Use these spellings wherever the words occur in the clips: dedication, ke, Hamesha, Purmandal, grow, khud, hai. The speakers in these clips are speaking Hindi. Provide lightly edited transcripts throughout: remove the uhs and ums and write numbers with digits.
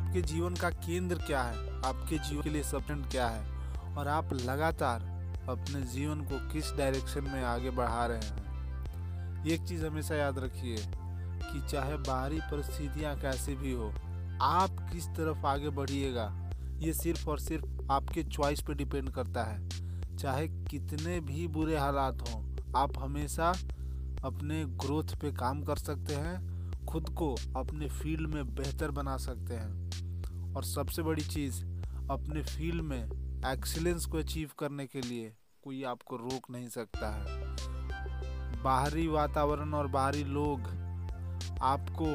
आपके जीवन का केंद्र क्या है, आपके जीवन के लिए सपना क्या है और आप लगातार अपने जीवन को किस डायरेक्शन में आगे बढ़ा रहे हैं। एक चीज़ हमेशा याद रखिए कि चाहे बाहरी परिस्थितियां कैसी भी हो, आप किस तरफ आगे बढ़िएगा ये सिर्फ और सिर्फ आपके चॉइस पे डिपेंड करता है। चाहे कितने भी बुरे हालात हों, आप हमेशा अपने ग्रोथ पे काम कर सकते हैं, खुद को अपने फील्ड में बेहतर बना सकते हैं और सबसे बड़ी चीज़, अपने फील्ड में एक्सीलेंस को अचीव करने के लिए कोई आपको रोक नहीं सकता है। बाहरी वातावरण और बाहरी लोग आपको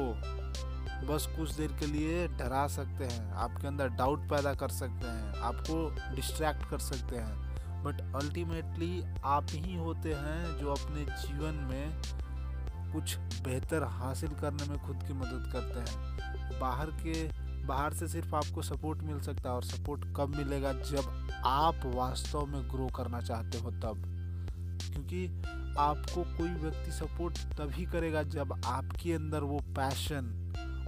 बस कुछ देर के लिए डरा सकते हैं, आपके अंदर डाउट पैदा कर सकते हैं, आपको डिस्ट्रैक्ट कर सकते हैं, बट अल्टीमेटली आप ही होते हैं जो अपने जीवन में कुछ बेहतर हासिल करने में खुद की मदद करते हैं। बाहर से सिर्फ आपको सपोर्ट मिल सकता है और सपोर्ट कब मिलेगा, जब आप वास्तव में ग्रो करना चाहते हो तब, क्योंकि आपको कोई व्यक्ति सपोर्ट तभी करेगा जब आपके अंदर वो पैशन,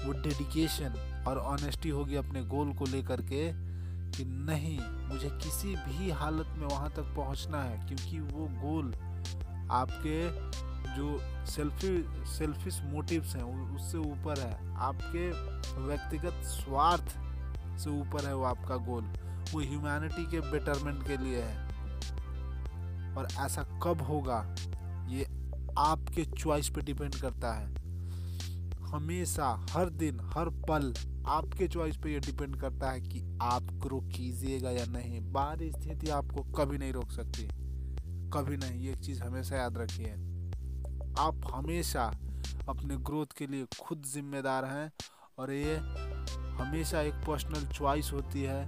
वो डेडिकेशन और ऑनेस्टी होगी अपने गोल को लेकर के कि नहीं, मुझे किसी भी हालत में वहाँ तक पहुँचना है, क्योंकि वो गोल आपके जो सेल्फिश मोटिव्स हैं उससे ऊपर है, आपके व्यक्तिगत स्वार्थ से ऊपर है वो आपका गोल, वो ह्यूमैनिटी के बेटरमेंट के लिए है। और ऐसा कब होगा ये आपके चॉइस पे डिपेंड करता है। हमेशा, हर दिन, हर पल आपके चॉइस पे ये डिपेंड करता है कि आप ग्रो कीजिएगा या नहीं। बाहरी स्थिति आपको कभी नहीं रोक सकती, कभी नहीं। ये एक चीज़ हमेशा याद रखिए, आप हमेशा अपने ग्रोथ के लिए खुद जिम्मेदार हैं और ये हमेशा एक पर्सनल चॉइस होती है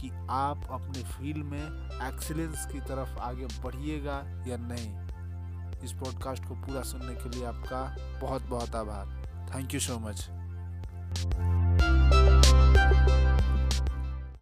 कि आप अपने फील्ड में एक्सीलेंस की तरफ आगे बढ़िएगा या नहीं। इस पॉडकास्ट को पूरा सुनने के लिए आपका बहुत बहुत आभार। Thank you so much.